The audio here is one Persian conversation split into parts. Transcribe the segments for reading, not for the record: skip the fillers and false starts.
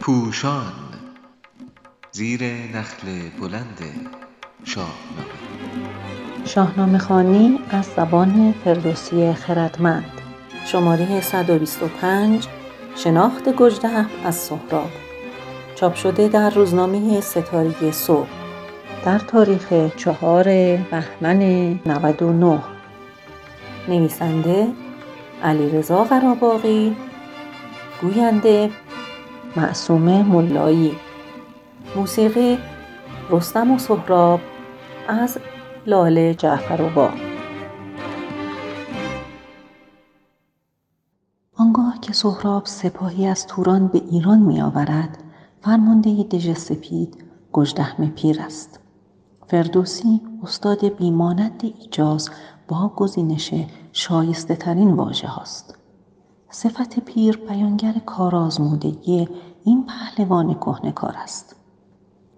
پوشان زیر نخل بلند شاهنامه خوانی از زبان فردوسی خردمند شماره 125 شناخت گژدهم از سهراب چاپ شده در روزنامه ستاره صبح در تاریخ 4 بهمن 99 نویسنده علی رضا غراباقی گوینده معصومه ملایی موسیقی رستم و سهراب از لاله جعفروا آنگاه که سهراب سپاهی از توران به ایران می آورد فرمانده دژ سپید گژدهم پیر است فردوسی استاد بیمانند ایجاز با گزینش شایسته ترین واژه هاست صفت پیر بیانگر کارآزمودگی این پهلوان کهنه‌کار است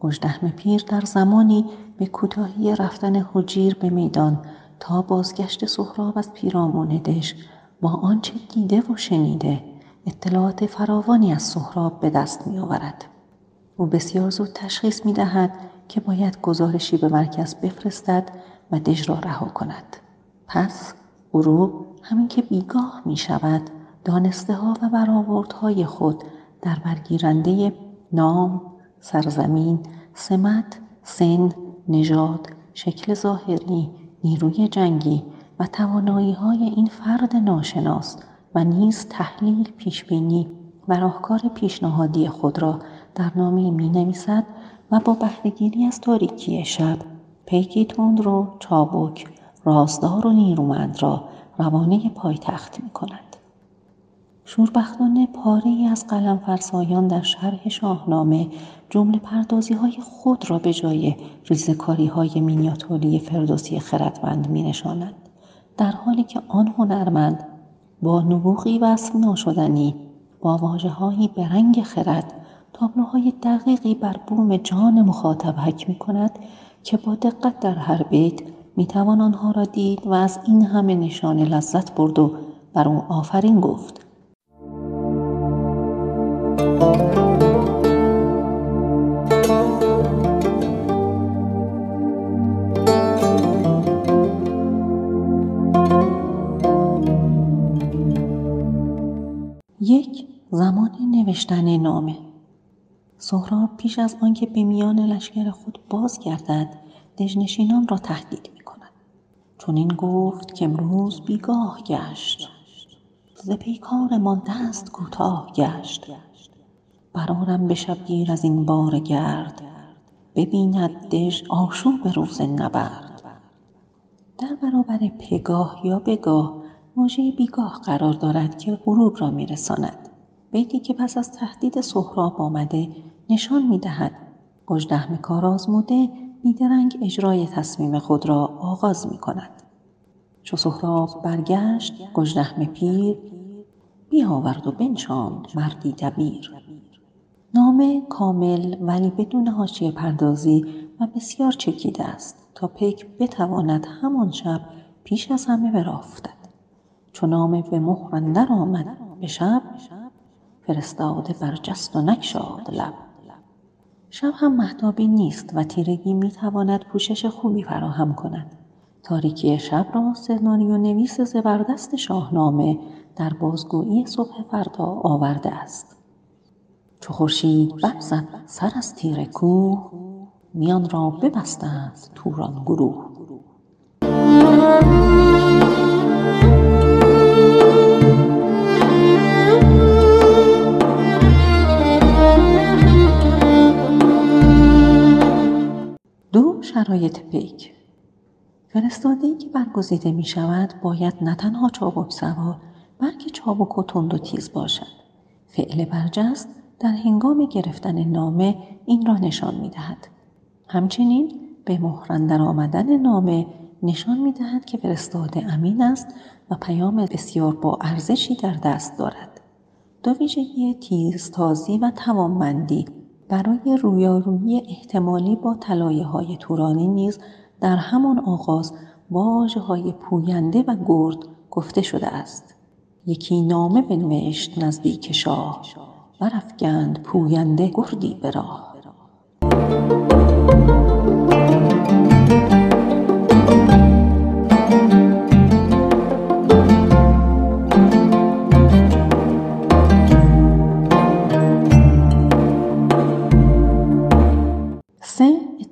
گژدهم پیر در زمانی به کوتاهی رفتن حجیر به میدان تا بازگشت سهراب از پیرامون دژ با آنچه دیده و شنیده اطلاعات فراوانی از سهراب به دست می آورد. او بسیار زود تشخیص می دهد که باید گزارشی به مرکز بفرستد و دژ را رها کند. پس غروب همین که بیگاه می شود دانسته ها و برآوردهای خود در برگیرنده نام، سرزمین، سمت، سن، نژاد، شکل ظاهری، نیروی جنگی و توانایی‌های این فرد ناشناس و نیز تحلیل پیشبینی و راهکار پیشنهادی خود را در نامه می‌نویسد و با بهره‌گیری از تاریکی شب پیکی تند رو چابک، رازدار و نیرومند را روانه پایتخت می‌کند. شوربختانه پاره‌ای از قلم‌فرسایان در شرح شاهنامه جمله پردازی‌های خود را به جای ریزه‌کاری‌های مینیاتوری فردوسی خردمند می‌نشانند. در حالی که آن هنرمند با نبوغی وصف ناشدنی با واژه‌هایی به رنگ خرد تابلوهای دقیقی بر بوم جان مخاطب حک می‌کند که با دقت در هر بیت می‌توان آنها را دید و از این همه نشانه لذت برد و بر او آفرین گفت. یک زمان نوشتن نامه سهراب پیش از آنکه به میان لشکر خود بازگردد دژنشینان را تهدید می‌کند چون این گفت که امروز بیگاه گشت ز پیکارمان دست کوتاه گشت برآرم به شبگیر از این باره گرد ببیند دژ آشوب روز نبرد در برابر پگاه یا بگاه واژه بیگاه قرار دارد که غروب را میرساند. بیتی که پس از تهدید سهراب آمده نشان میدهد گژدهم کارآزموده بیدرنگ اجرای تصمیم خود را آغاز میکند. چو سهراب برگشت گژدهم پیر بیاورد و بنشاند مردی دبیر. نامه کامل ولی بدون حاشیه پردازی و بسیار چکیده است تا پیک بتواند همان شب پیش از همه به راه افتد. چو نامه به مهر اندر آمد به شب فرستاده برجست و نگشاد لب شب هم مهتابی نیست و تیرگی میتواند پوشش خوبی فراهم کند تاریکی شب را سناریو نویس زبردست شاهنامه در بازگویی صبح فردا آورده است چو خورشید برزد سر از تیره کوه میان را ببستند توران گروه شرایط پیک فرستاده‌ای که برگزیده می شود باید نه تنها چابک سوار بلکه چابک و تند و تیز باشد. فعل برجست در هنگام گرفتن نامه این را نشان می دهد. همچنین به مهر اندر آمدن نامه نشان می دهد که فرستاده امین است و پیام بسیار با ارزشی در دست دارد. دو ویژگی تیزتازی و توانمندی برای رویارویی احتمالی با طلایه‌های تورانی نیز در همان آغاز با واژه‌های پوینده و گرد گفته شده است. یکی نامه بنوشت نزدیک شاه، برافگند پوینده گردی به راه.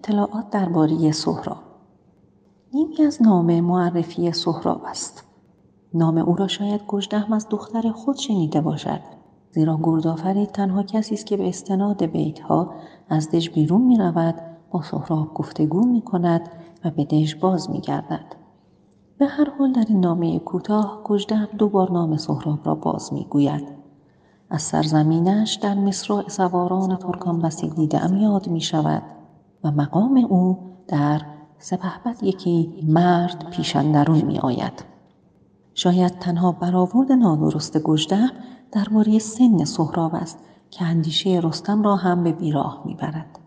اطلاعات درباره سهراب. نیمی از نامه معرفی سهراب است. نام او را شاید گژدهم از دختر خود شنیده باشد، زیرا گردآفرید تنها کسی است که به استناد بیتها از دژ بیرون می رود، با سهراب گفتگو می کند و به دژ باز می گردد. به هر حال در این نامه کوتاه گژدهم دوبار نام سهراب را باز می گوید. از سرزمینش در مصر سواران ترکان بسیج دیده‌ام یاد می شود و مقام او در سپهبد یکی مرد پیشندرون می آید. شاید تنها برآورد نادرست گژدهم درباره سن سهراب است که اندیشه رستم را هم به بیراه می برد.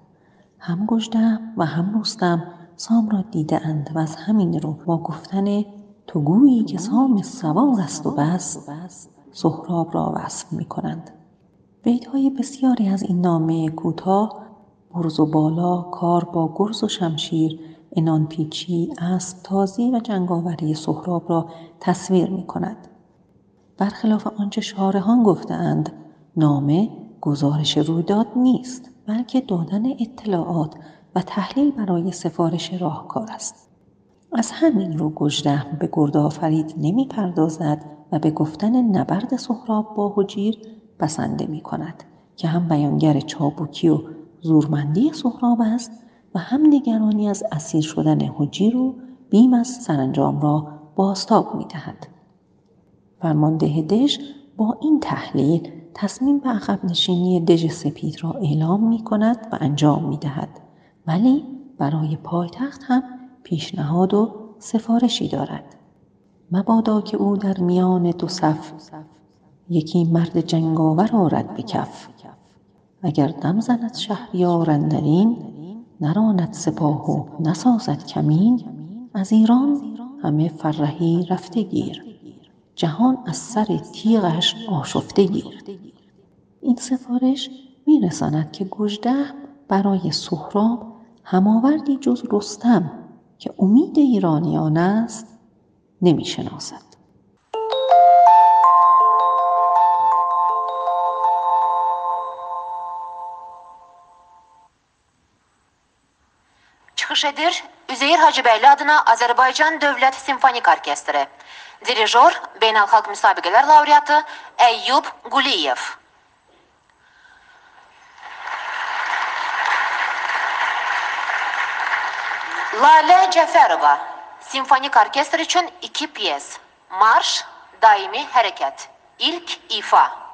هم گژدهم و هم رستم سام را دیده اند و از همین رو با گفتن تو گویی که سام سوار است و بس، سهراب را وصف می کنند. بیت های بسیاری از این نامه کوتاه، برز و بالا، کار با گرز و شمشیر، انان پیچی، اسب تازی و جنگاوری سهراب را تصویر می کند. برخلاف آنچه شارحان گفتند، نامه گزارش رویداد نیست، بلکه دادن اطلاعات و تحلیل برای سفارش راهکار است. از همین رو گژدهم به گردآفرید نمی پردازد و به گفتن نبرد سهراب با حجیر بسنده می کند که هم بیانگر چابوکی و زورمندی سهراب است و هم نگرانی از اسیر شدن حجیر و بیم از سرانجام را بازتاب می دهد. فرمانده دژ با این تحلیل تصمیم به عقب نشینی دژ سپید را اعلام می کند و انجام می دهد، ولی برای پایتخت هم پیشنهاد و سفارشی دارد. مبادا که او در میان دو صف یکی مرد جنگاور آرد به کف، اگر دم زند شهریار اندرین، نراند سپاه و نسازد کمین، از ایران همه فرهی رفته گیر، جهان از سر تیغش آشفته گیر. این سفارش می رساند که گژدهم برای سهراب هماوردی جز رستم که امید ایرانیان است نمی شناسد. Çıxışıdır Üzeyir Hacıbəyli adına Azərbaycan Dövlət Simfonik Orkestri. Dirijor, beynəlxalq müsabiqələr laureatı Əyyub Guliyev. Lalə Cəfərova, Simfonik Orkestri üçün iki piyes. Marş, daimi hərəkət, ilk ifa.